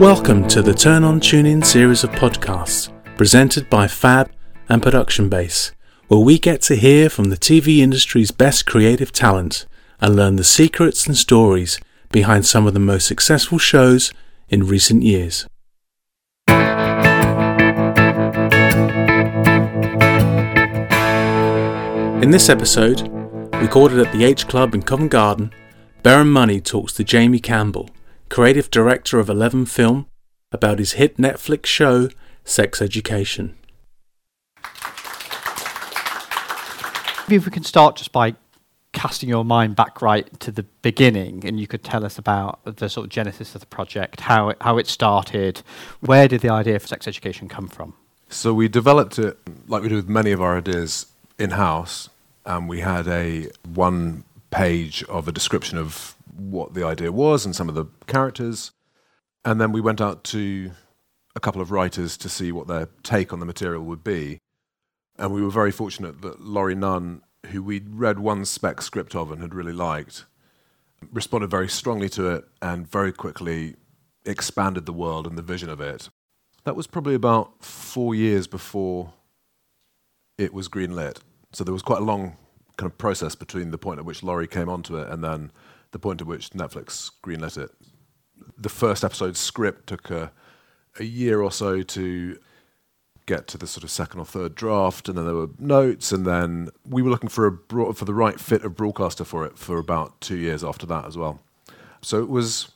Welcome to the Turn On Tune In series of podcasts, presented by Fab and Production Base, where we get to hear from the TV industry's best creative talent and learn the secrets and stories behind some of the most successful shows in recent years. In this episode, recorded at the H Club in Covent Garden, Baron Money talks to Jamie Campbell, creative director of 11 Film, about his hit Netflix show, Sex Education. If we can start just by casting your mind back right to the beginning, and you could tell us about the sort of genesis of the project, how it started, where did the idea for Sex Education come from? So we developed it, like we do with many of our ideas, in-house, and we had one page of a description of what the idea was and some of the characters, and then we went out to a couple of writers to see what their take on the material would be. And we were very fortunate that Laurie Nunn, who we'd read one spec script of and had really liked, responded very strongly to it and very quickly expanded the world and the vision of it. That was probably about 4 years before it was greenlit. So there was quite a long kind of process between the point at which Laurie came onto it and then the point at which Netflix greenlit it. The first episode's script took a year or so to get to the sort of second or third draft, and then there were notes, and then we were looking for the right fit of broadcaster for it for about 2 years after that as well. So it was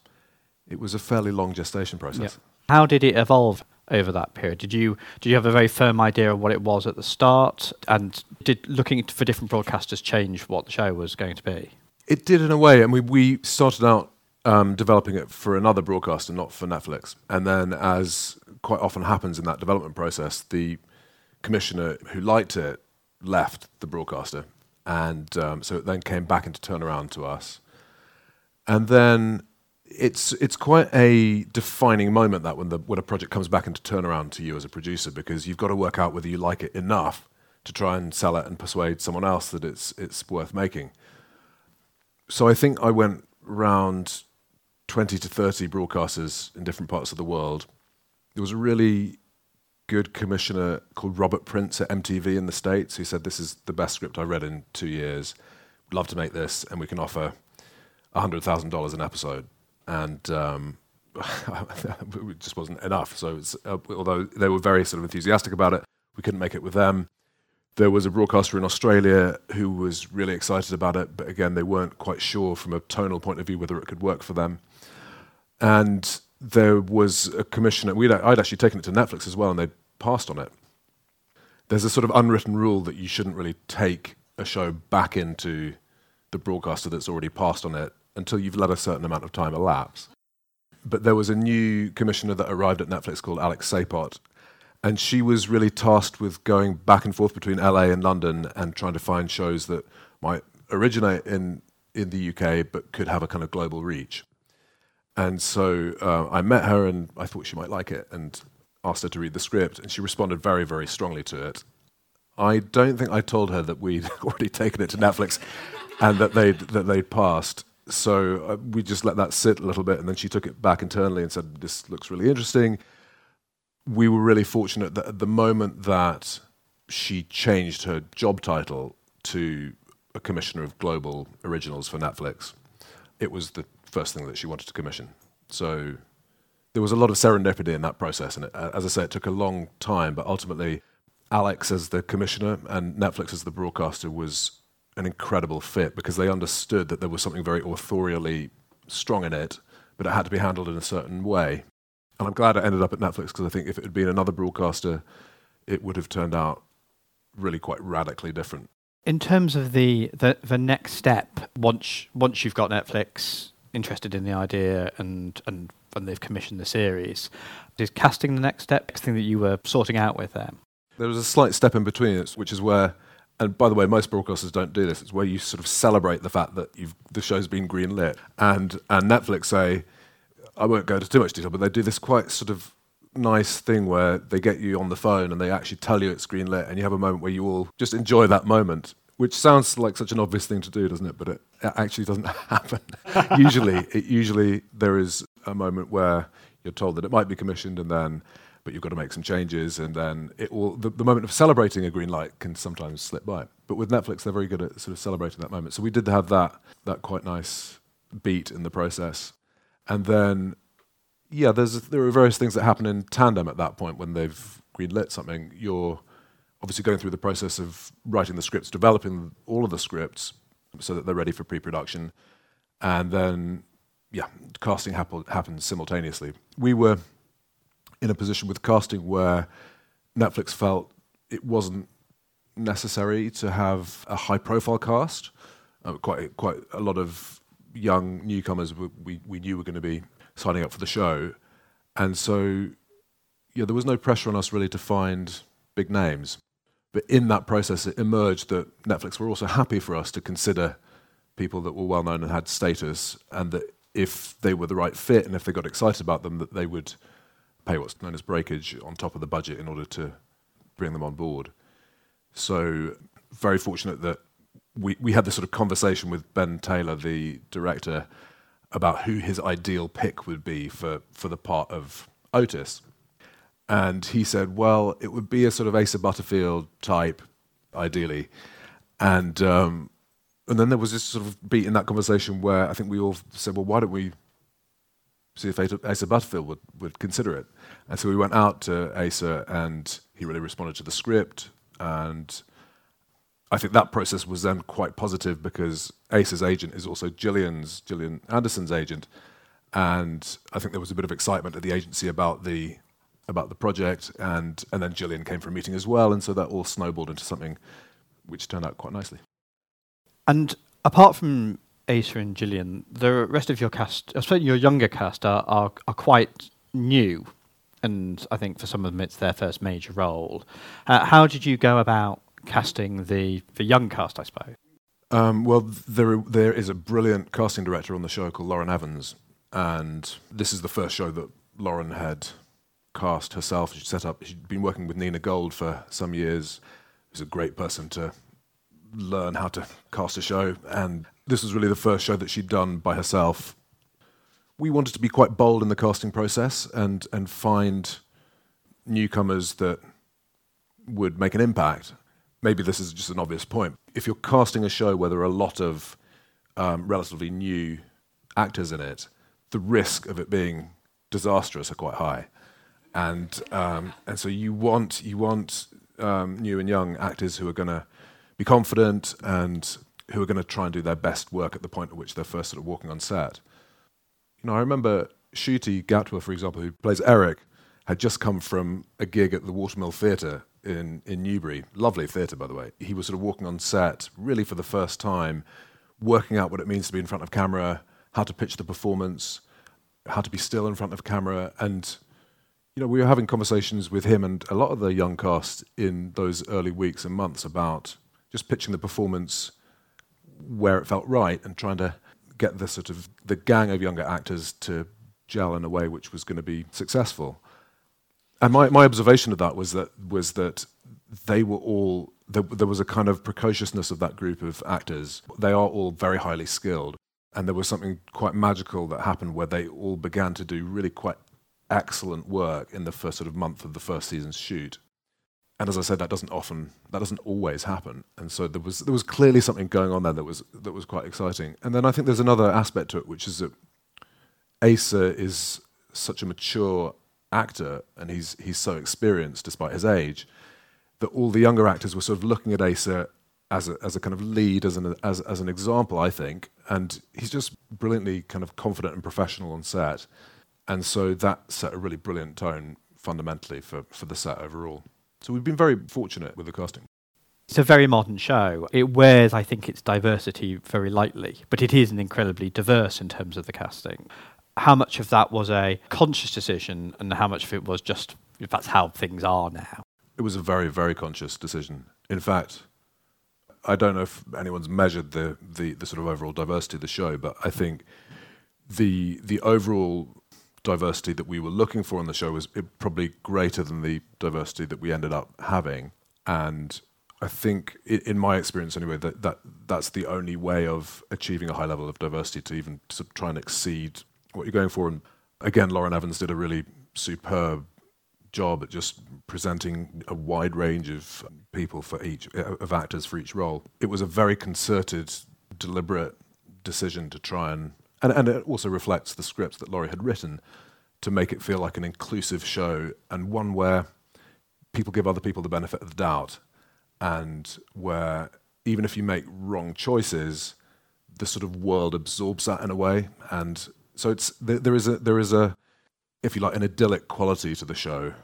a fairly long gestation process. Yeah. How did it evolve over that period? Did you have a very firm idea of what it was at the start, and did looking for different broadcasters change what the show was going to be? It did in a way, and we started out developing it for another broadcaster, not for Netflix. And then, as quite often happens in that development process, the commissioner who liked it left the broadcaster. And so it then came back into turnaround to us. And then it's quite a defining moment, that when a project comes back into turnaround to you as a producer, because you've got to work out whether you like it enough to try and sell it and persuade someone else that it's worth making. So I think I went round 20 to 30 broadcasters in different parts of the world. There was a really good commissioner called Robert Prince at MTV in the States who said, "This is the best script I read in 2 years. We'd love to make this, and we can offer $100,000 an episode." And it just wasn't enough. So although they were very sort of enthusiastic about it, we couldn't make it with them. There was a broadcaster in Australia who was really excited about it, but again, they weren't quite sure from a tonal point of view whether it could work for them. And there was a commissioner, I'd actually taken it to Netflix as well, and they'd passed on it. There's a sort of unwritten rule that you shouldn't really take a show back into the broadcaster that's already passed on it until you've let a certain amount of time elapse. But there was a new commissioner that arrived at Netflix called Alex Sapot, and she was really tasked with going back and forth between LA and London and trying to find shows that might originate in the UK but could have a kind of global reach. And so I met her, and I thought she might like it, and asked her to read the script, and she responded very, very strongly to it. I don't think I told her that we'd already taken it to Netflix and that they'd passed. So we just let that sit a little bit, and then she took it back internally and said, "This looks really interesting." We were really fortunate that at the moment that she changed her job title to a commissioner of global originals for Netflix, it was the first thing that she wanted to commission. So there was a lot of serendipity in that process. And as I say, it took a long time, but ultimately Alex as the commissioner and Netflix as the broadcaster was an incredible fit, because they understood that there was something very authorially strong in it, but it had to be handled in a certain way. And I'm glad I ended up at Netflix, because I think if it had been another broadcaster, it would have turned out really quite radically different. In terms of the next step, once you've got Netflix interested in the idea and they've commissioned the series, is casting the next step the thing that you were sorting out with them? There was a slight step in between, which is where, and by the way, most broadcasters don't do this, it's where you sort of celebrate the fact that the show's been greenlit. And Netflix say, I won't go into too much detail, but they do this quite sort of nice thing where they get you on the phone and they actually tell you it's greenlit, and you have a moment where you all just enjoy that moment, Which sounds like such an obvious thing to do, doesn't it? But it actually doesn't happen. Usually there is a moment where you're told that it might be commissioned, and then, but you've got to make some changes, and then it will. The moment of celebrating a green light can sometimes slip by. But with Netflix, they're very good at sort of celebrating that moment. So we did have that quite nice beat in the process, and then there are various things that happen in tandem at that point when they've greenlit something. You're obviously going through the process of writing the scripts, developing all of the scripts so that they're ready for pre-production, and then casting happens simultaneously. We were in a position with casting where Netflix felt it wasn't necessary to have a high-profile cast. Quite a lot of young newcomers we knew were going to be signing up for the show, and so there was no pressure on us really to find big names. But in that process, it emerged that Netflix were also happy for us to consider people that were well-known and had status, and that if they were the right fit and if they got excited about them, that they would pay what's known as breakage on top of the budget in order to bring them on board. So very fortunate that we had this sort of conversation with Ben Taylor, the director, about who his ideal pick would be for the part of Otis. And he said, well, it would be a sort of Asa Butterfield type, ideally. And then there was this sort of beat in that conversation where I think we all said, well, why don't we see if Asa Butterfield would consider it? And so we went out to Asa, and he really responded to the script. And I think that process was then quite positive, because Asa's agent is also Gillian Anderson's agent. And I think there was a bit of excitement at the agency about the project, and then Gillian came for a meeting as well, and so that all snowballed into something which turned out quite nicely. And apart from Asa and Gillian, the rest of your cast, especially your younger cast, are quite new, and I think for some of them it's their first major role. How did you go about casting the young cast, I suppose? There is a brilliant casting director on the show called Lauren Evans, and this is the first show that Lauren had cast herself. She'd been working with Nina Gold for some years. She's a great person to learn how to cast a show, and this was really the first show that she'd done by herself. We wanted to be quite bold in the casting process and find newcomers that would make an impact. Maybe this is just an obvious point. If you're casting a show where there are a lot of relatively new actors in it, the risk of it being disastrous are quite high. And so you want new and young actors who are going to be confident and who are going to try and do their best work at the point at which they're first sort of walking on set. I remember Shooty Gatwell, for example, who plays Eric, had just come from a gig at the Watermill Theatre in Newbury. Lovely theatre, by the way. He was sort of walking on set, really for the first time, working out what it means to be in front of camera, how to pitch the performance, how to be still in front of camera, and we were having conversations with him and a lot of the young cast in those early weeks and months about just pitching the performance where it felt right and trying to get the sort of the gang of younger actors to gel in a way which was going to be successful. And my observation of that was that they were all there was a kind of precociousness of that group of actors. They are all very highly skilled, and there was something quite magical that happened where they all began to do really quite excellent work in the first sort of month of the first season's shoot, and as I said, that doesn't always happen. And so there was clearly something going on there that was quite exciting. And then I think there's another aspect to it, which is that Asa is such a mature actor, and he's so experienced despite his age, that all the younger actors were sort of looking at Asa as a kind of lead, as an example, I think. And he's just brilliantly kind of confident and professional on set. And so that set a really brilliant tone fundamentally for the set overall. So we've been very fortunate with the casting. It's a very modern show. It wears, I think, its diversity very lightly, but it is incredibly diverse in terms of the casting. How much of that was a conscious decision and how much of it was just, that's how things are now? It was a very, very conscious decision. In fact, I don't know if anyone's measured the sort of overall diversity of the show, but I think the overall diversity that we were looking for on the show was probably greater than the diversity that we ended up having. And I think, in my experience anyway, that's the only way of achieving a high level of diversity, to even sort of try and exceed what you're going for. And again, Lauren Evans did a really superb job at just presenting a wide range of people of actors for each role. It was a very concerted, deliberate decision to try and it also reflects the scripts that Laurie had written, to make it feel like an inclusive show, and one where people give other people the benefit of the doubt, and where even if you make wrong choices, the sort of world absorbs that in a way. And so it's there is a, if you like, an idyllic quality to the show,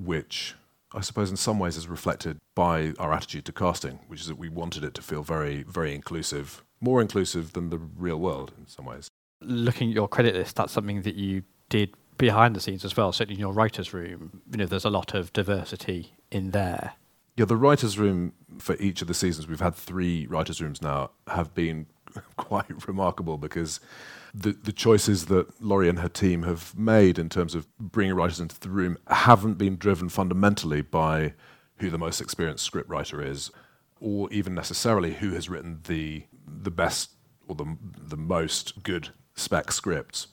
which I suppose in some ways is reflected by our attitude to casting, which is that we wanted it to feel very, very inclusive, more inclusive than the real world in some ways. Looking at your credit list, that's something that you did behind the scenes as well, certainly in your writer's room. You know, there's a lot of diversity in there. Yeah, the writer's room for each of the seasons, we've had 3 writer's rooms now, have been quite remarkable, because the choices that Laurie and her team have made in terms of bringing writers into the room haven't been driven fundamentally by who the most experienced script writer is, or even necessarily who has written the best or the most good spec scripts,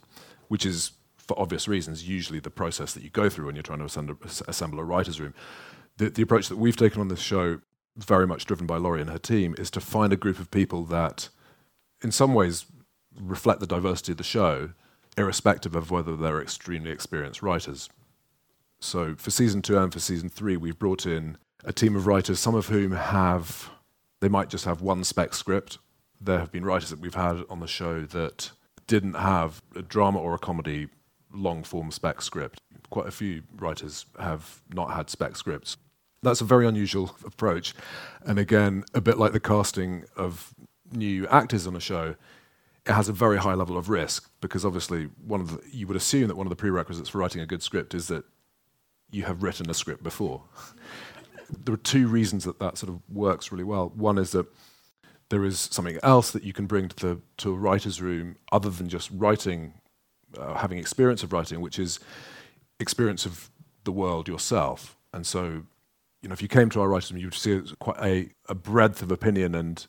which is, for obvious reasons, usually the process that you go through when you're trying to assemble a writer's room. The approach that we've taken on this show, very much driven by Laurie and her team, is to find a group of people that in some ways reflect the diversity of the show, irrespective of whether they're extremely experienced writers. So for season 2 and for season 3, we've brought in a team of writers, some of whom they might just have one spec script. There have been writers that we've had on the show that didn't have a drama or a comedy long-form spec script. Quite a few writers have not had spec scripts. That's a very unusual approach. And again, a bit like the casting of new actors on a show, it has a very high level of risk, because obviously you would assume that one of the prerequisites for writing a good script is that you have written a script before. There are 2 reasons that sort of works really well. One is that there is something else that you can bring to a writer's room other than just writing, having experience of writing, which is experience of the world yourself. And so, you know, if you came to our writer's room, you would see quite a breadth of opinion and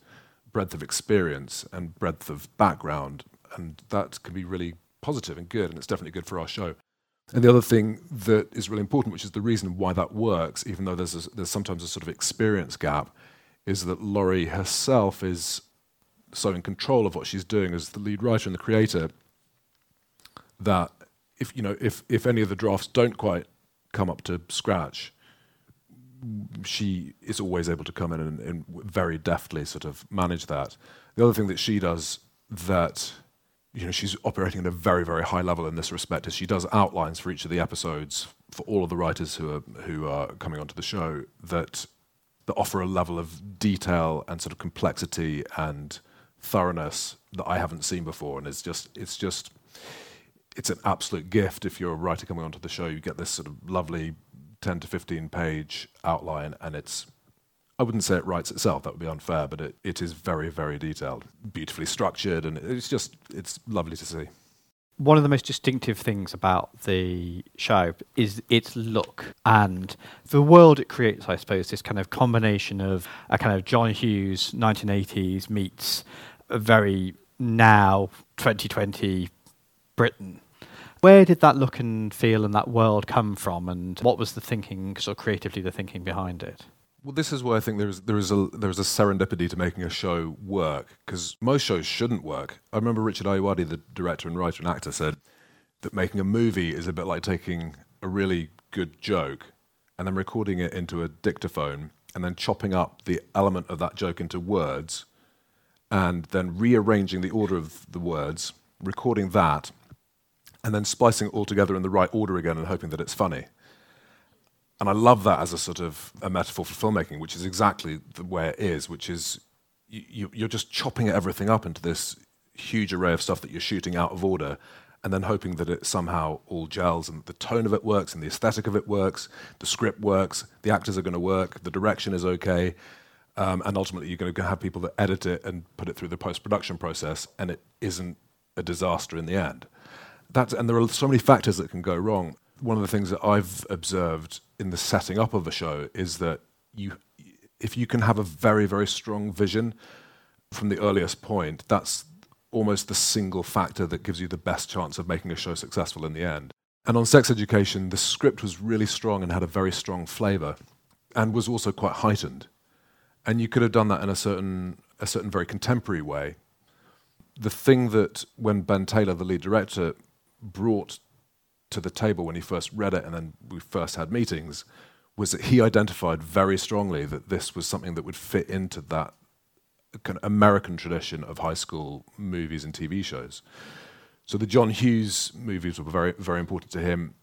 breadth of experience and breadth of background, and that can be really positive and good, and it's definitely good for our show. And the other thing that is really important, which is the reason why that works, even though there's sometimes a sort of experience gap, is that Laurie herself is so in control of what she's doing as the lead writer and the creator, that if any of the drafts don't quite come up to scratch, she is always able to come in and very deftly sort of manage that. The other thing that she does that, you know, she's operating at a very, very high level in this respect is she does outlines for each of the episodes for all of the writers who are coming onto the show that offer a level of detail and sort of complexity and thoroughness that I haven't seen before, and it's an absolute gift. If you're a writer coming onto the show, you get this sort of lovely 10 to 15 page outline, and it's, I wouldn't say it writes itself, that would be unfair, but it is very, very detailed, beautifully structured, and it's lovely to see. One of the most distinctive things about the show is its look and the world it creates, I suppose, this kind of combination of a kind of John Hughes 1980s meets a very now 2020 Britain. Where did that look and feel and that world come from, and what was the thinking, sort of creatively, the thinking behind it? Well, this is where I think there is a serendipity to making a show work, because most shows shouldn't work. I remember Richard Ayoade, the director and writer and actor, said that making a movie is a bit like taking a really good joke and then recording it into a dictaphone and then chopping up the element of that joke into words and then rearranging the order of the words, recording that, and then splicing it all together in the right order again and hoping that it's funny. And I love that as a sort of a metaphor for filmmaking, which is exactly the way it is, which is you're just chopping everything up into this huge array of stuff that you're shooting out of order and then hoping that it somehow all gels and the tone of it works and the aesthetic of it works, the script works, the actors are going to work, the direction is okay, and ultimately you're going to have people that edit it and put it through the post-production process, and it isn't a disaster in the end. And there are so many factors that can go wrong. One of the things that I've observed in the setting up of a show is that you if you can have a very, very strong vision from the earliest point, that's almost the single factor that gives you the best chance of making a show successful in the end. And on Sex Education, the script was really strong and had a very strong flavour and was also quite heightened. And you could have done that in a certain very contemporary way. The thing that, when Ben Taylor, the lead director, brought to the table when he first read it and then we first had meetings, was that he identified very strongly that this was something that would fit into that kind of American tradition of high school movies and TV shows. So the John Hughes movies were very, very important to him.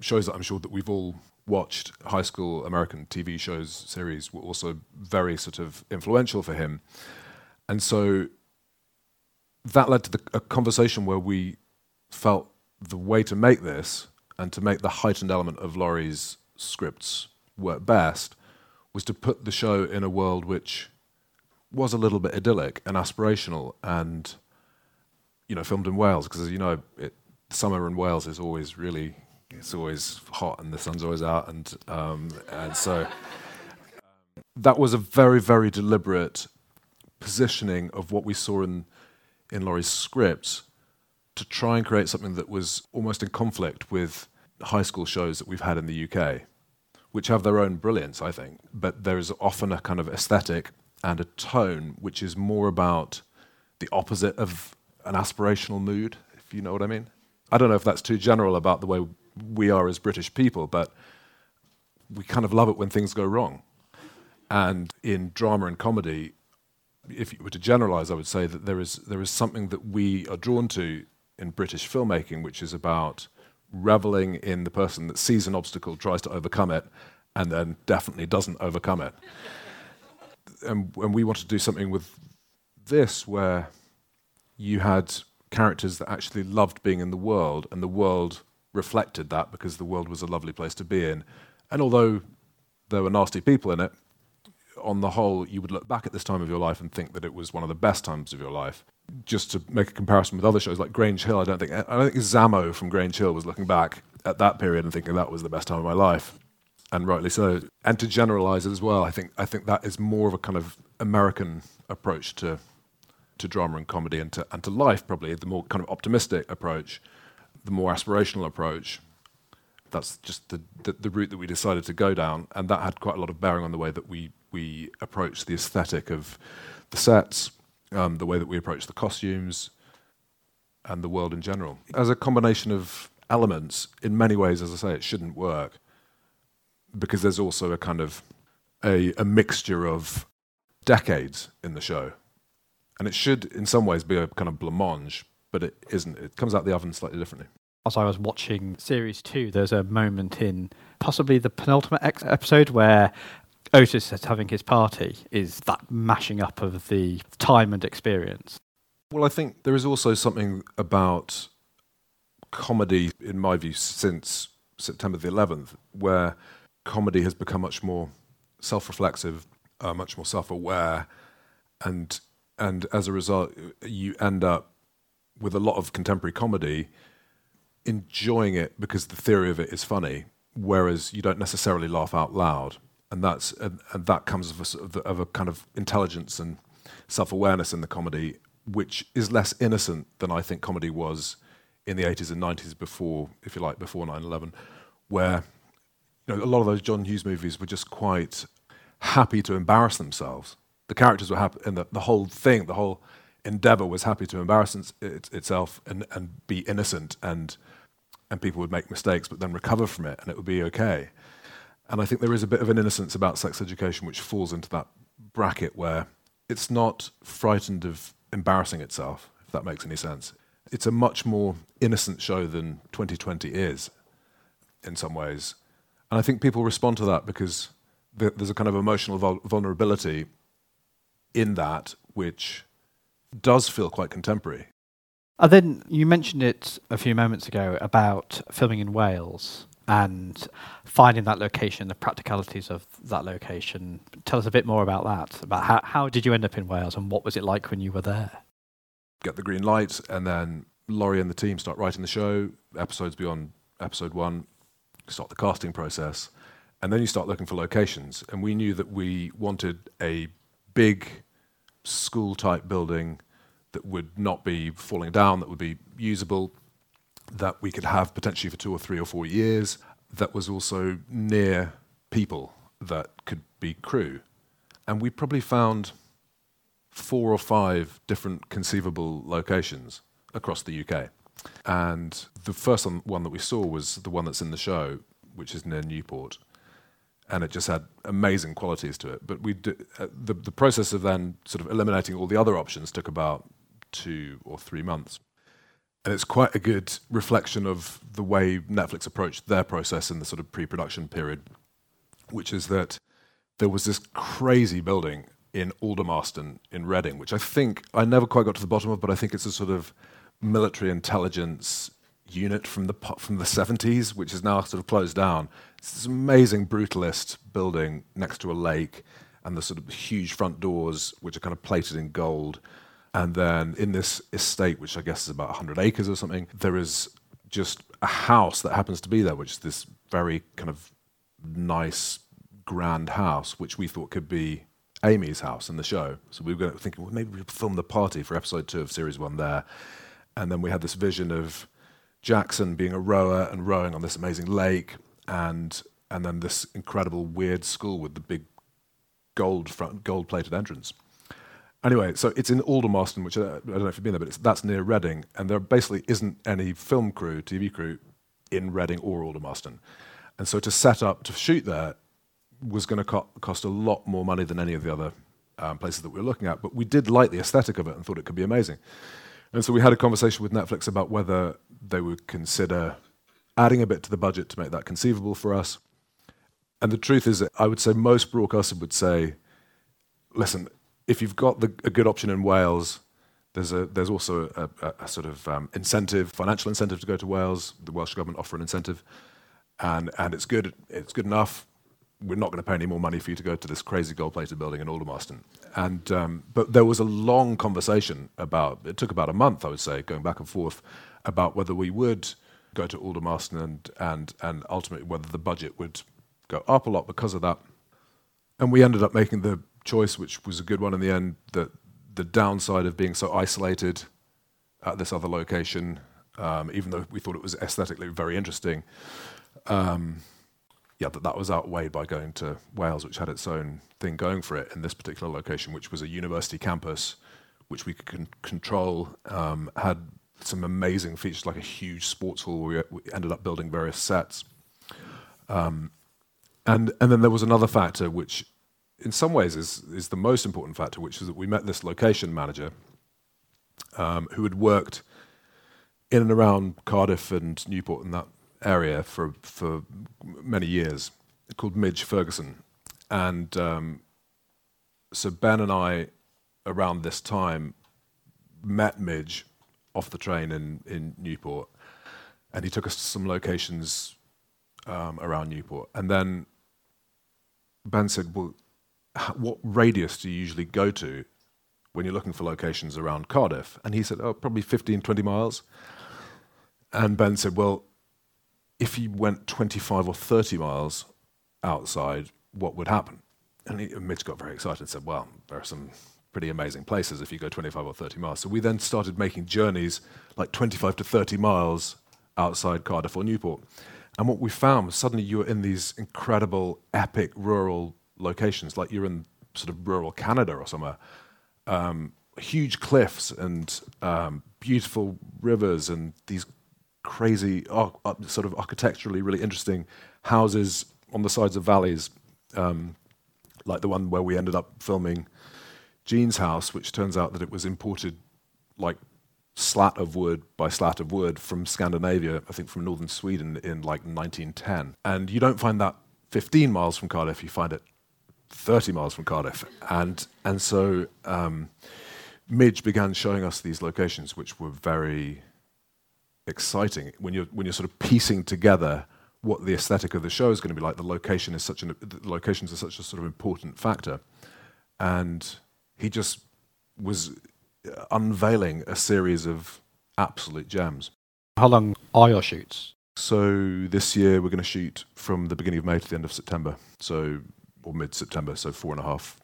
Shows that I'm sure that we've all watched, high school American TV shows, series, were also very sort of influential for him. And so that led to a conversation where we felt the way to make this and to make the heightened element of Laurie's scripts work best was to put the show in a world which was a little bit idyllic and aspirational and, you know, filmed in Wales, because, as you know, summer in Wales is always really, it's always hot and the sun's always out, and so that was a very, very deliberate positioning of what we saw in Laurie's scripts to try and create something that was almost in conflict with high school shows that we've had in the UK, which have their own brilliance, I think, but there is often a kind of aesthetic and a tone which is more about the opposite of an aspirational mood, if you know what I mean. I don't know if that's too general about the way we are as British people, but we kind of love it when things go wrong. And in drama and comedy, if you were to generalise, I would say that there is something that we are drawn to in British filmmaking, which is about reveling in the person that sees an obstacle, tries to overcome it, and then definitely doesn't overcome it. And we wanted to do something with this where you had characters that actually loved being in the world, and the world reflected that because the world was a lovely place to be in. And although there were nasty people in it, on the whole, you would look back at this time of your life and think that it was one of the best times of your life. Just to make a comparison with other shows like Grange Hill, I don't think Zamo from Grange Hill was looking back at that period and thinking that was the best time of my life. And rightly so. And to generalise it as well, I think that is more of a kind of American approach to drama and comedy and to life, probably, the more kind of optimistic approach, the more aspirational approach. That's just the route that we decided to go down, and that had quite a lot of bearing on the way that we approached the aesthetic of the sets, the way that we approached the costumes, and the world in general. As a combination of elements, in many ways, as I say, it shouldn't work, because there's also a kind of a mixture of decades in the show. And it should, in some ways, be a kind of blancmange, but it isn't. It comes out the oven slightly differently. As I was watching Series 2, there's a moment in possibly the penultimate episode where Otis is having his party, is that mashing up of the time and experience. Well, I think there is also something about comedy, in my view, since September the 11th, where comedy has become much more self-reflexive, much more self-aware, and as a result, you end up with a lot of contemporary comedy enjoying it because the theory of it is funny, whereas you don't necessarily laugh out loud, and that comes of a kind of intelligence and self-awareness in the comedy, which is less innocent than I think comedy was in the 80s and 90s before, if you like, before 9/11, where, you know, a lot of those John Hughes movies were just quite happy to embarrass themselves. The characters were happy, and the whole thing, the whole endeavour was happy to embarrass itself and be innocent, and people would make mistakes but then recover from it and it would be okay. And I think there is a bit of an innocence about Sex Education which falls into that bracket where it's not frightened of embarrassing itself, if that makes any sense. It's a much more innocent show than 2020 is, in some ways. And I think people respond to that because there's a kind of emotional vulnerability in that, which does feel quite contemporary. And then you mentioned it a few moments ago about filming in Wales and finding that location, the practicalities of that location. Tell us a bit more about that, about how did you end up in Wales and what was it like when you were there? Get the green light, and then Laurie and the team start writing the show, episodes beyond episode 1, start the casting process, And then you start looking for locations. And we knew that we wanted a big school-type building that would not be falling down, that would be usable, that we could have potentially for 2 or 3 or 4 years, that was also near people that could be crew. And we probably found 4 or 5 different conceivable locations across the UK. And the first one that we saw was the one that's in the show, which is near Newport. And it just had amazing qualities to it. But we the process of then sort of eliminating all the other options took about 2 or 3 months. And it's quite a good reflection of the way Netflix approached their process in the sort of pre-production period, which is that there was this crazy building in Aldermaston in Reading, which I think I never quite got to the bottom of, but I think it's a sort of military intelligence unit from the 70s, which is now sort of closed down. It's this amazing brutalist building next to a lake, and the sort of huge front doors, which are kind of plated in gold. And then in this estate, which I guess is about 100 acres or something, there is just a house that happens to be there, which is this very kind of nice, grand house, which we thought could be Amy's house in the show. So we were thinking, well, maybe we'll film the party for episode 2 of series 1 there. And then we had this vision of Jackson being a rower and rowing on this amazing lake, and then this incredible weird school with the big gold-plated entrance. Anyway, so it's in Aldermaston, which I don't know if you've been there, but that's near Reading, and there basically isn't any film crew, TV crew, in Reading or Aldermaston. And so to set up to shoot there was going to cost a lot more money than any of the other places that we were looking at, but we did like the aesthetic of it and thought it could be amazing. And so we had a conversation with Netflix about whether they would consider adding a bit to the budget to make that conceivable for us. And the truth is that I would say most broadcasters would say, listen, if you've got a good option in Wales, there's also a sort of incentive, financial incentive to go to Wales. The Welsh government offer an incentive. And it's good enough. We're not going to pay any more money for you to go to this crazy gold-plated building in Aldermaston. And but there was a long conversation about, it took about a month, I would say, going back and forth, about whether we would go to Aldermaston and ultimately whether the budget would go up a lot because of that. And we ended up making the choice, which was a good one in the end, that the downside of being so isolated at this other location, even though we thought it was aesthetically very interesting, that was outweighed by going to Wales, which had its own thing going for it in this particular location, which was a university campus, which we could control, had some amazing features like a huge sports hall where we ended up building various sets. And then there was another factor, which in some ways is the most important factor, which is that we met this location manager who had worked in and around Cardiff and Newport and that area for many years, called Midge Ferguson. And so Ben and I, around this time, met Midge off the train in Newport, and he took us to some locations around Newport. And then Ben said, well, what radius do you usually go to when you're looking for locations around Cardiff? And he said, probably 15, 20 miles. And Ben said, well, if you went 25 or 30 miles outside, what would happen? And Mitch got very excited and said, well, there are some pretty amazing places if you go 25 or 30 miles. So we then started making journeys like 25 to 30 miles outside Cardiff or Newport. And what we found was suddenly you were in these incredible, epic, rural locations, like you're in sort of rural Canada or somewhere. Huge cliffs and beautiful rivers and these crazy, sort of architecturally really interesting houses on the sides of valleys, like the one where we ended up filming Gene's house, which turns out that it was imported like slat of wood by slat of wood from Scandinavia, I think from northern Sweden in like 1910. And you don't find that 15 miles from Cardiff, you find it 30 miles from Cardiff. And so Midge began showing us these locations, which were very exciting when you're sort of piecing together what the aesthetic of the show is going to be like. Locations are such a sort of important factor, and he just was unveiling a series of absolute gems. How long are your shoots? So this year we're going to shoot from the beginning of May to the end of September, so or mid-September, so 4.5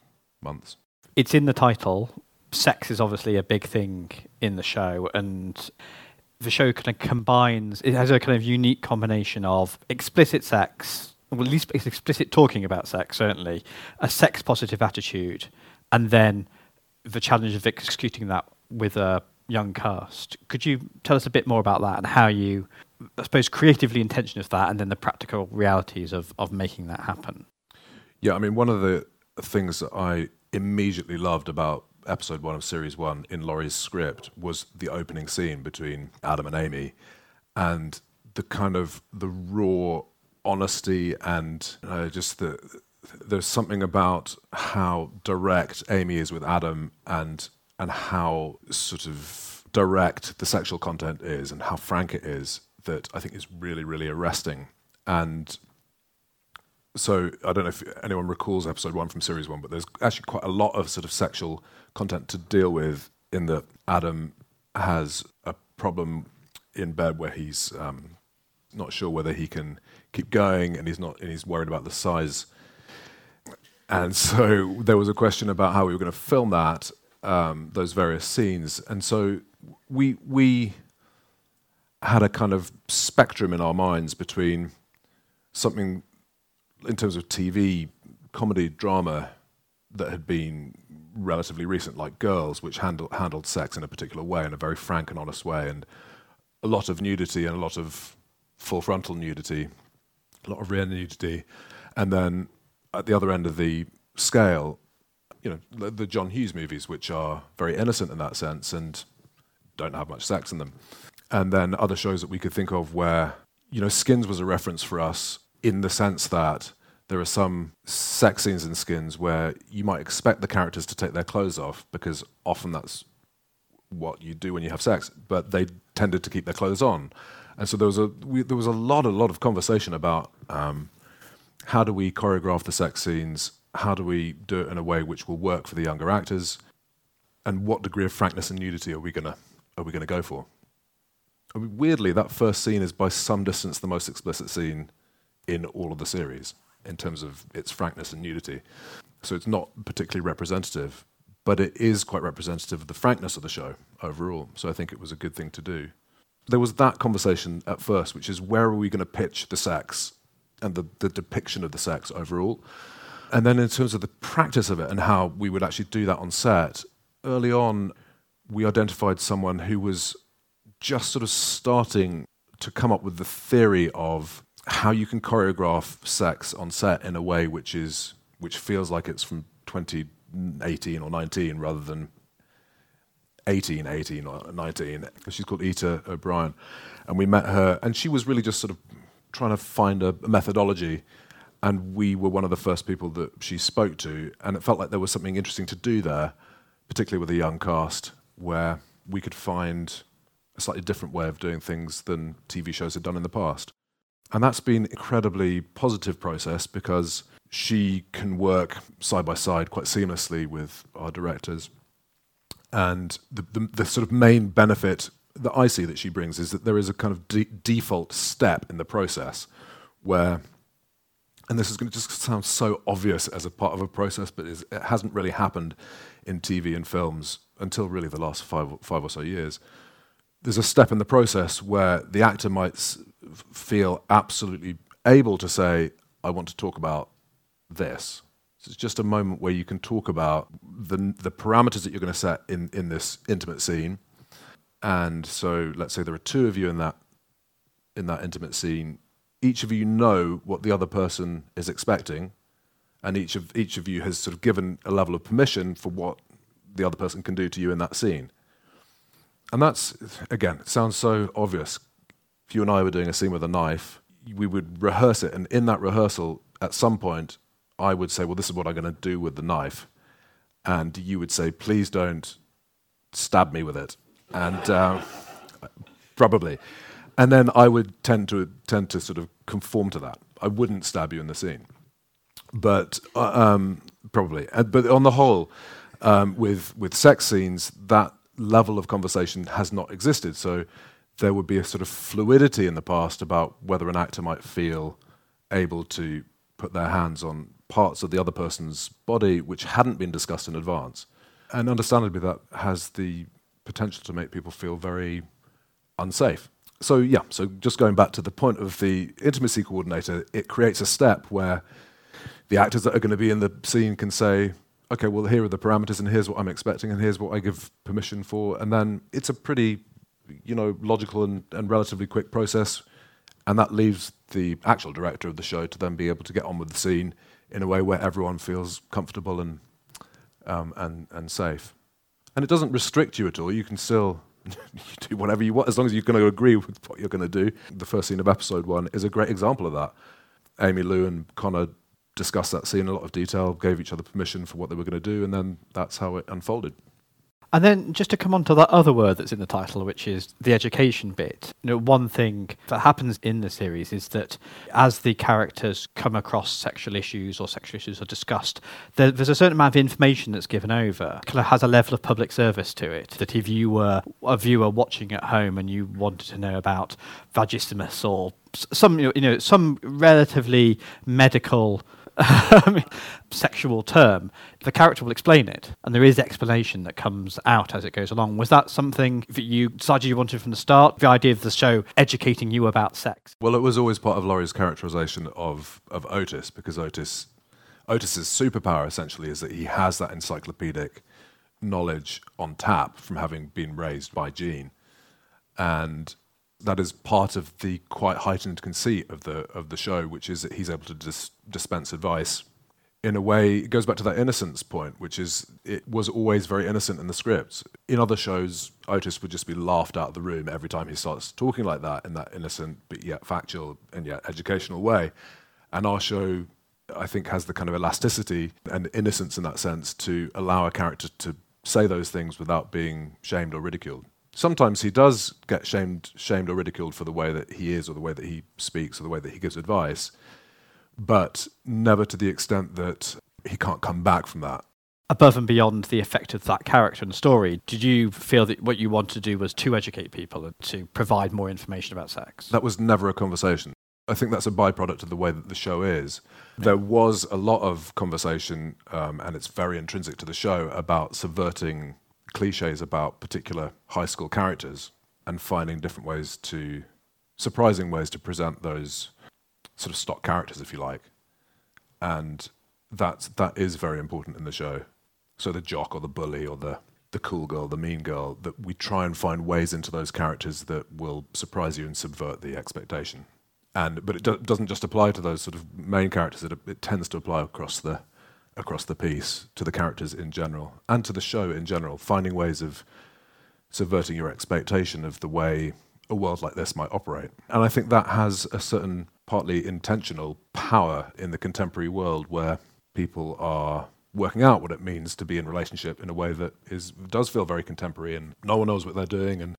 months. It's in the title. Sex is obviously a big thing in the show, and the show kind of combines, it has a kind of unique combination of explicit sex, well, at least it's explicit talking about sex, certainly, a sex-positive attitude, and then the challenge of executing that with a young cast. Could you tell us a bit more about that and how you, I suppose, creatively intention of that and then the practical realities of making that happen? Yeah, I mean, one of the things that I immediately loved about episode one of series one in Laurie's script was the opening scene between Adam and Amy, and the kind of the raw honesty and just there's something about how direct Amy is with Adam and how sort of direct the sexual content is and how frank it is that I think is really, really arresting. And so I don't know if anyone recalls episode one from series one, but there's actually quite a lot of sort of sexual content to deal with in that Adam has a problem in bed where he's not sure whether he can keep going, and he's worried about the size. And so there was a question about how we were going to film that, those various scenes. And so we had a kind of spectrum in our minds between something in terms of TV, comedy, drama that had been relatively recent, like Girls, which handled sex in a particular way, in a very frank and honest way, and a lot of nudity and a lot of full frontal nudity, a lot of rear nudity. And then at the other end of the scale, you know, the John Hughes movies, which are very innocent in that sense and don't have much sex in them. And then other shows that we could think of where, you know, Skins was a reference for us, in the sense that there are some sex scenes in Skins where you might expect the characters to take their clothes off, because often that's what you do when you have sex, but they tended to keep their clothes on. And so there was a lot of conversation about how do we choreograph the sex scenes, how do we do it in a way which will work for the younger actors, and what degree of frankness and nudity are we gonna go for? I mean, weirdly, that first scene is by some distance the most explicit scene in all of the series in terms of its frankness and nudity. So it's not particularly representative, but it is quite representative of the frankness of the show overall. So I think it was a good thing to do. There was that conversation at first, which is where are we going to pitch the sex and the depiction of the sex overall? And then in terms of the practice of it and how we would actually do that on set, early on we identified someone who was just sort of starting to come up with the theory of how you can choreograph sex on set in a way which feels like it's from 2018 or 19 rather than 18 or 19. She's called Ita O'Brien, and we met her, and she was really just sort of trying to find a methodology, and we were one of the first people that she spoke to, and it felt like there was something interesting to do there, particularly with a young cast, where we could find a slightly different way of doing things than TV shows had done in the past. And that's been an incredibly positive process because she can work side by side quite seamlessly with our directors. And the sort of main benefit that I see that she brings is that there is a kind of default step in the process where, and this is going to just sound so obvious as a part of a process, but it hasn't really happened in TV and films until really the last five or so years. There's a step in the process where the actor might feel absolutely able to say, I want to talk about this. So it's just a moment where you can talk about the parameters that you're going to set in this intimate scene. And so let's say there are two of you in that intimate scene. Each of you know what the other person is expecting, and each of you has sort of given a level of permission for what the other person can do to you in that scene. And that's, again, it sounds so obvious. If you and I were doing a scene with a knife, we would rehearse it, and in that rehearsal, at some point, I would say, well, this is what I'm going to do with the knife. And you would say, please don't stab me with it. And probably. And then I would tend to sort of conform to that. I wouldn't stab you in the scene. But probably. But on the whole, with sex scenes, that level of conversation has not existed. So there would be a sort of fluidity in the past about whether an actor might feel able to put their hands on parts of the other person's body which hadn't been discussed in advance. And understandably, that has the potential to make people feel very unsafe. So yeah, so just going back to the point of the intimacy coordinator, it creates a step where the actors that are going to be in the scene can say, okay, well, here are the parameters and here's what I'm expecting and here's what I give permission for. And then it's a pretty, you know, logical and relatively quick process. And that leaves the actual director of the show to then be able to get on with the scene in a way where everyone feels comfortable and safe. And it doesn't restrict you at all. You can still do whatever you want, as long as you're going to agree with what you're going to do. The first scene of episode 1 is a great example of that. Amy Lou and Connor discussed that scene in a lot of detail, gave each other permission for what they were going to do, and then that's how it unfolded. And then just to come on to that other word that's in the title, which is the education bit. You know, one thing that happens in the series is that as the characters come across sexual issues or sexual issues are discussed, there's a certain amount of information that's given over. It kind of has a level of public service to it, that if you were a viewer watching at home and you wanted to know about vaginismus or some, you know, some relatively medical sexual term, the character will explain it, and there is explanation that comes out as it goes along. Was that something that you decided you wanted from the start, the idea of the show educating you about sex? Well, it was always part of Laurie's characterisation of Otis, because Otis's superpower essentially is that he has that encyclopedic knowledge on tap from having been raised by Gene, and that is part of the quite heightened conceit of the show, which is that he's able to dispense advice. In a way, it goes back to that innocence point, which is it was always very innocent in the script. In other shows, Otis would just be laughed out of the room every time he starts talking like that, in that innocent but yet factual and yet educational way. And our show, I think, has the kind of elasticity and innocence in that sense to allow a character to say those things without being shamed or ridiculed. Sometimes he does get shamed or ridiculed for the way that he is or the way that he speaks or the way that he gives advice, but never to the extent that he can't come back from that. Above and beyond the effect of that character and story, did you feel that what you wanted to do was to educate people and to provide more information about sex? That was never a conversation. I think that's a byproduct of the way that the show is. There was a lot of conversation, and it's very intrinsic to the show, about subverting cliches about particular high school characters and finding different ways to, surprising ways to present those sort of stock characters, if you like. And that is very important in the show. So the jock or the bully or the cool girl, the mean girl, that we try and find ways into those characters that will surprise you and subvert the expectation. But it doesn't just apply to those sort of main characters, it tends to apply across the piece, to the characters in general, and to the show in general, finding ways of subverting your expectation of the way a world like this might operate. And I think that has a certain partly intentional power in the contemporary world where people are working out what it means to be in relationship in a way that does feel very contemporary and no one knows what they're doing. And,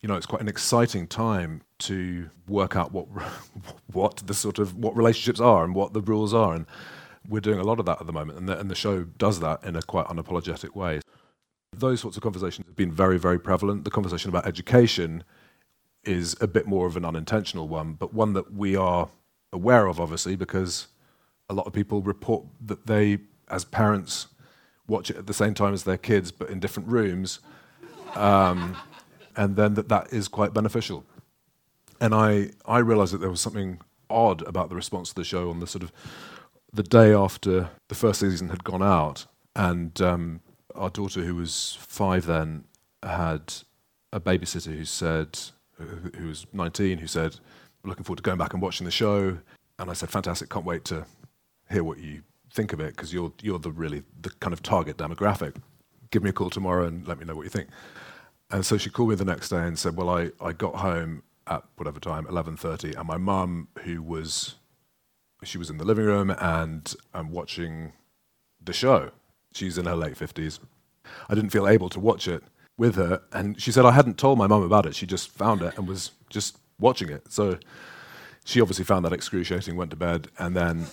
you know, it's quite an exciting time to work out what relationships are and what the rules are. And we're doing a lot of that at the moment, and the show does that in a quite unapologetic way. Those sorts of conversations have been very, very prevalent. The conversation about education is a bit more of an unintentional one, but one that we are aware of, obviously, because a lot of people report that they, as parents, watch it at the same time as their kids, but in different rooms, and then that is quite beneficial. And I realised that there was something odd about the response to the show on the sort of the day after the first season had gone out, and our daughter, who was 5 then, had a babysitter who was 19, who said, "Looking forward to going back and watching the show." And I said, "Fantastic! Can't wait to hear what you think of it, because you're the kind of target demographic. Give me a call tomorrow and let me know what you think." And so she called me the next day and said, "Well, I got home at whatever time, 11:30, and my mum, who was." She was in the living room and I'm watching the show. She's in her late 50s. I didn't feel able to watch it with her. And she said I hadn't told my mum about it. She just found it and was just watching it. So she obviously found that excruciating, went to bed, and then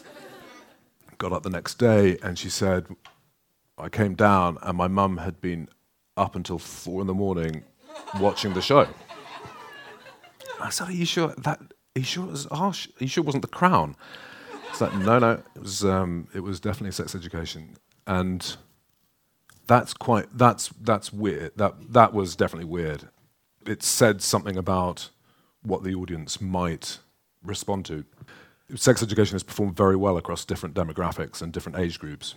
got up the next day. And she said, I came down and my mum had been up until 4 in the morning watching the show. I said, are you sure it was harsh? Are you sure it wasn't The Crown? It's like, no, it was definitely Sex Education. And that's weird. That was definitely weird. It said something about what the audience might respond to. Sex Education has performed very well across different demographics and different age groups.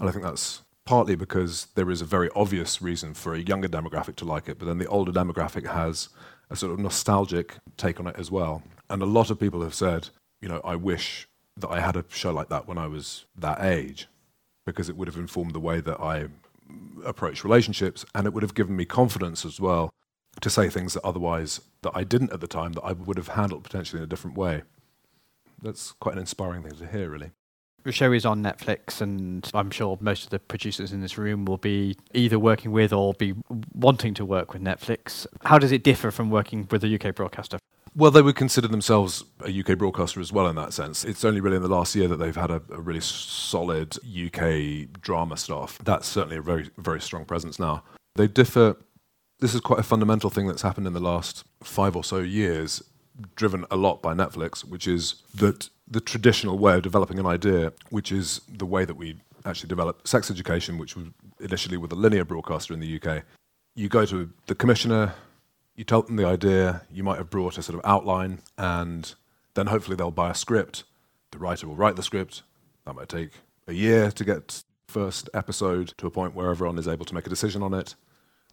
And I think that's partly because there is a very obvious reason for a younger demographic to like it, but then the older demographic has a sort of nostalgic take on it as well. And a lot of people have said, you know, I wish that I had a show like that when I was that age, because it would have informed the way that I approach relationships, and it would have given me confidence as well to say things that otherwise that I didn't at the time, that I would have handled potentially in a different way. That's quite an inspiring thing to hear, really. The show is on Netflix, and I'm sure most of the producers in this room will be either working with or be wanting to work with Netflix. How does it differ from working with a UK broadcaster? Well, they would consider themselves a UK broadcaster as well in that sense. It's only really in the last year that they've had a really solid UK drama staff. That's certainly a very, very strong presence now. They differ. This is quite a fundamental thing that's happened in the last 5 or so years, driven a lot by Netflix, which is that the traditional way of developing an idea, which is the way that we actually develop Sex Education, which was initially with a linear broadcaster in the UK. You go to the commissioner, you tell them the idea, you might have brought a sort of outline, and then hopefully they'll buy a script. The writer will write the script. That might take a year to get first episode to a point where everyone is able to make a decision on it.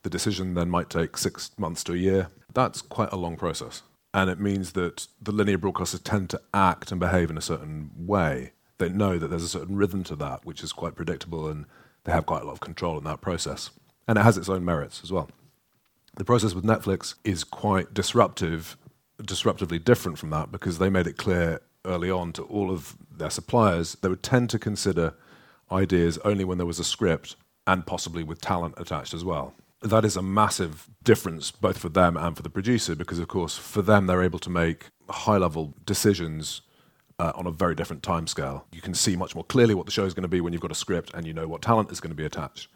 The decision then might take 6 months to a year. That's quite a long process. And it means that the linear broadcasters tend to act and behave in a certain way. They know that there's a certain rhythm to that, which is quite predictable, and they have quite a lot of control in that process. And it has its own merits as well. The process with Netflix is quite disruptively different from that, because they made it clear early on to all of their suppliers they would tend to consider ideas only when there was a script and possibly with talent attached as well. That is a massive difference both for them and for the producer, because of course for them they're able to make high-level decisions on a very different timescale. You can see much more clearly what the show is going to be when you've got a script and you know what talent is going to be attached.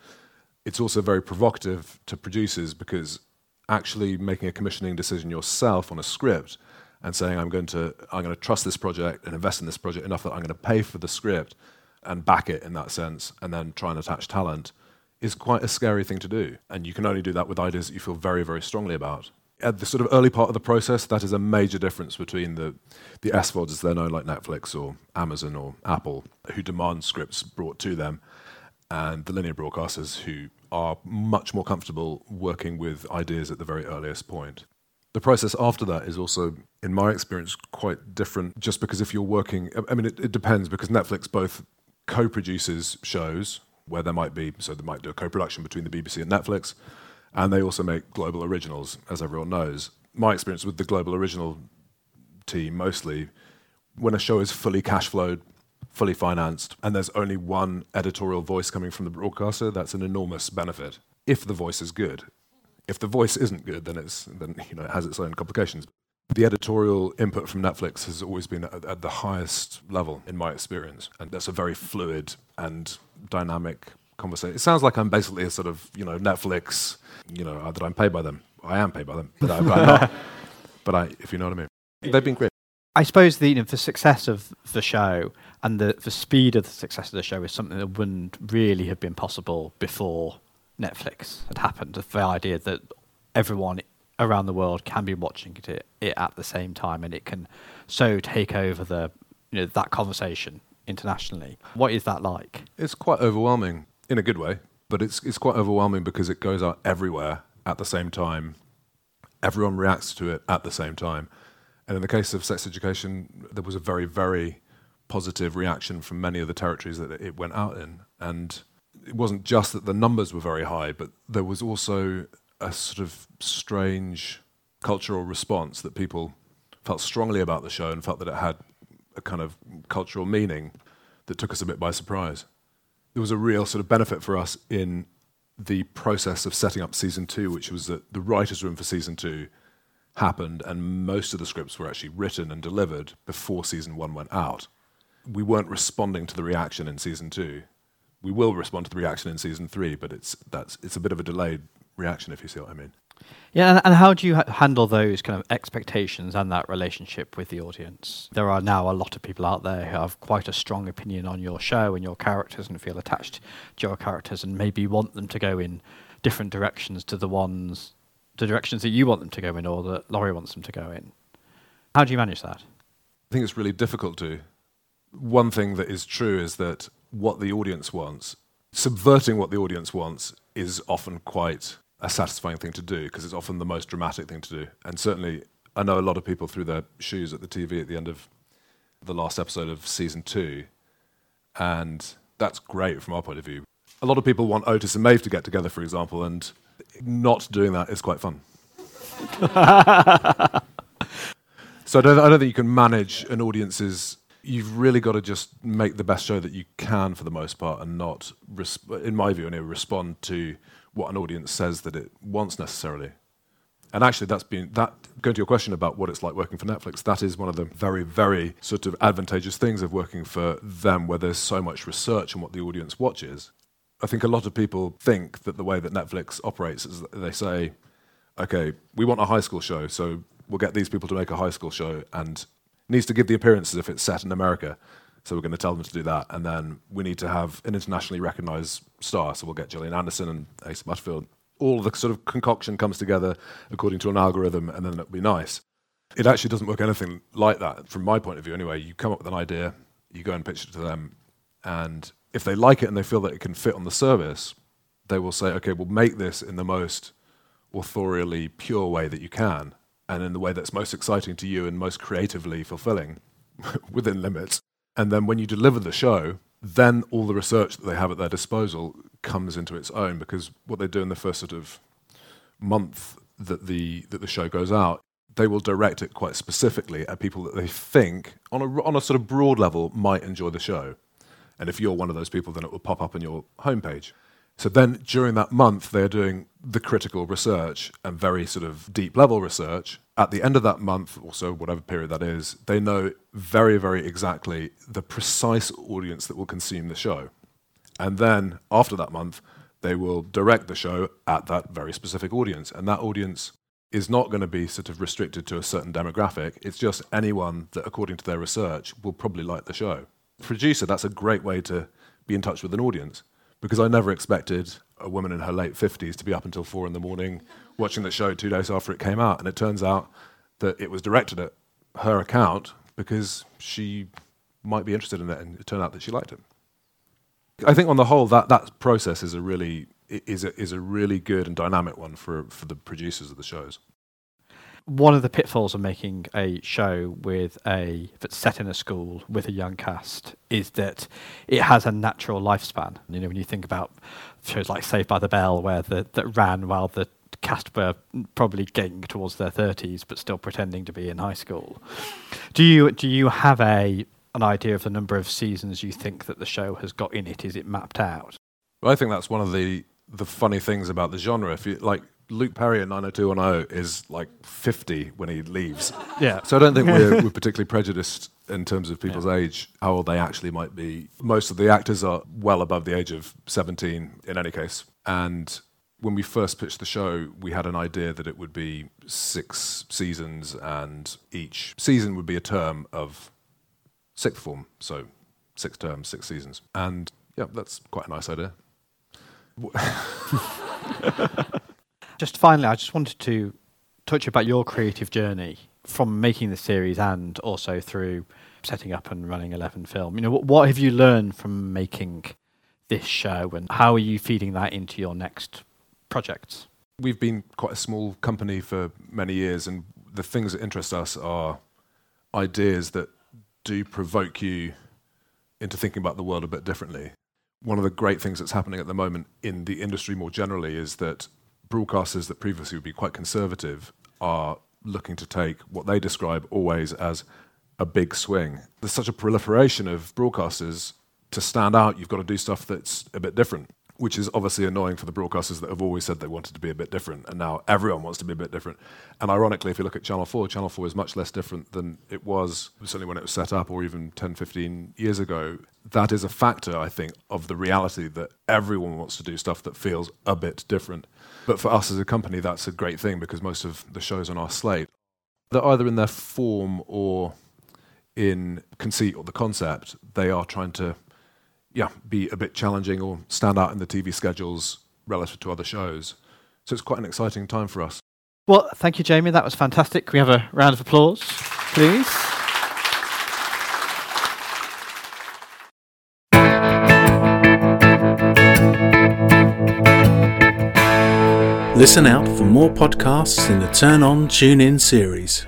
It's also very provocative to producers, because actually making a commissioning decision yourself on a script and saying I'm going to trust this project and invest in this project enough that I'm going to pay for the script and back it in that sense and then try and attach talent is quite a scary thing to do. And you can only do that with ideas that you feel very, very strongly about. At the sort of early part of the process, that is a major difference between the SVODs, as they're known, like Netflix or Amazon or Apple, who demand scripts brought to them, and the linear broadcasters, who are much more comfortable working with ideas at the very earliest point. The process after that is also, in my experience, quite different, just because if you're working... I mean, it depends, because Netflix both co-produces shows, where there might be, so they might do a co-production between the BBC and Netflix, and they also make global originals, as everyone knows. My experience with the global original team, mostly, when a show is fully cash flowed, fully financed, and there's only one editorial voice coming from the broadcaster, that's an enormous benefit, if the voice is good. If the voice isn't good, then it has its own complications. The editorial input from Netflix has always been at the highest level, in my experience, and that's a very fluid and dynamic conversation. It sounds like I'm basically a sort of, Netflix, that I'm paid by them. I am paid by them, but I'm not. If you know what I mean. They've been great. I suppose the success of the show and the speed of the success of the show is something that wouldn't really have been possible before Netflix had happened. The idea that everyone around the world can be watching it at the same time, and it can so take over that conversation internationally. What is that like? It's quite overwhelming in a good way, but it's quite overwhelming because it goes out everywhere at the same time. Everyone reacts to it at the same time. And in the case of Sex Education, there was a very, very positive reaction from many of the territories that it went out in. And it wasn't just that the numbers were very high, but there was also a sort of strange cultural response that people felt strongly about the show and felt that it had a kind of cultural meaning that took us a bit by surprise. There was a real sort of benefit for us in the process of setting up season 2, which was that the writer's room for season 2 happened, and most of the scripts were actually written and delivered before season 1 went out. We weren't responding to the reaction in season 2. We will respond to the reaction in season 3, but it's a bit of a delayed reaction, if you see what I mean. Yeah, and how do you handle those kind of expectations and that relationship with the audience? There are now a lot of people out there who have quite a strong opinion on your show and your characters and feel attached to your characters and maybe want them to go in different directions to the directions that you want them to go in or that Laurie wants them to go in. How do you manage that? I think it's really difficult to. One thing that is true is that what the audience wants, subverting what the audience wants is often quite a satisfying thing to do because it's often the most dramatic thing to do. And certainly I know a lot of people threw their shoes at the TV at the end of the last episode of season 2, and that's great from our point of view. A lot of people want Otis and Maeve to get together, for example, and not doing that is quite fun. So I don't think you can manage an audience's. You've really got to just make the best show that you can for the most part and not, in my view, anyway, respond to what an audience says that it wants necessarily. And actually, going to your question about what it's like working for Netflix, that is one of the very, very sort of advantageous things of working for them, where there's so much research on what the audience watches. I think a lot of people think that the way that Netflix operates is that they say, okay, we want a high school show, so we'll get these people to make a high school show and needs to give the appearance as if it's set in America. So we're going to tell them to do that. And then we need to have an internationally recognised star. So we'll get Gillian Anderson and Asa Butterfield. All the sort of concoction comes together according to an algorithm, and then it'll be nice. It actually doesn't work anything like that, from my point of view anyway. You come up with an idea, you go and pitch it to them, and if they like it and they feel that it can fit on the service, they will say, okay, we'll make this in the most authorially pure way that you can, and in the way that's most exciting to you and most creatively fulfilling within limits. And then when you deliver the show, then all the research that they have at their disposal comes into its own, because what they do in the first sort of month that the show goes out, they will direct it quite specifically at people that they think, on a sort of broad level, might enjoy the show. And if you're one of those people, then it will pop up on your homepage. So then during that month, they're doing the critical research and very sort of deep level research. At the end of that month, or so, whatever period that is, they know very, very exactly the precise audience that will consume the show. And then after that month, they will direct the show at that very specific audience. And that audience is not going to be sort of restricted to a certain demographic. It's just anyone that, according to their research, will probably like the show. Producer, that's a great way to be in touch with an audience, because I never expected a woman in her late 50s to be up until 4 a.m. watching the show 2 days after it came out. And it turns out that it was directed at her account because she might be interested in it, and it turned out that she liked it. I think on the whole, that process is a really good and dynamic one for the producers of the shows. One of the pitfalls of making a show that's set in a school with a young cast is that it has a natural lifespan. You know, when you think about shows like Saved by the Bell, where that ran while the cast were probably getting towards their 30s but still pretending to be in high school. Do you have an idea of the number of seasons you think that the show has got in it? Is it mapped out? Well, I think that's one of the funny things about the genre. If you like, Luke Perry in 90210 is like 50 when he leaves. Yeah. So I don't think we're particularly prejudiced in terms of people's age, how old they actually might be. Most of the actors are well above the age of 17 in any case. And when we first pitched the show, we had an idea that it would be 6 seasons, and each season would be a term of sixth form. So 6 terms, 6 seasons. And yeah, that's quite a nice idea. Just finally, I just wanted to touch about your creative journey from making the series and also through setting up and running 11 Film. You know, what have you learned from making this show, and how are you feeding that into your next projects? We've been quite a small company for many years, and the things that interest us are ideas that do provoke you into thinking about the world a bit differently. One of the great things that's happening at the moment in the industry more generally is that broadcasters that previously would be quite conservative are looking to take what they describe always as a big swing. There's such a proliferation of broadcasters. To stand out, you've got to do stuff that's a bit different. which is obviously annoying for the broadcasters that have always said they wanted to be a bit different, and now everyone wants to be a bit different. And ironically, if you look at Channel 4, Channel 4 is much less different than it was certainly when it was set up or even 10, 15 years ago. That is a factor, I think, of the reality that everyone wants to do stuff that feels a bit different. But for us as a company, that's a great thing because most of the shows on our slate, they're either in their form or in conceit or the concept, they are trying to be a bit challenging or stand out in the TV schedules relative to other shows. So it's quite an exciting time for us. Well, thank you, Jamie. That was fantastic. Can we have a round of applause, please? Listen out for more podcasts in the Turn On Tune In series.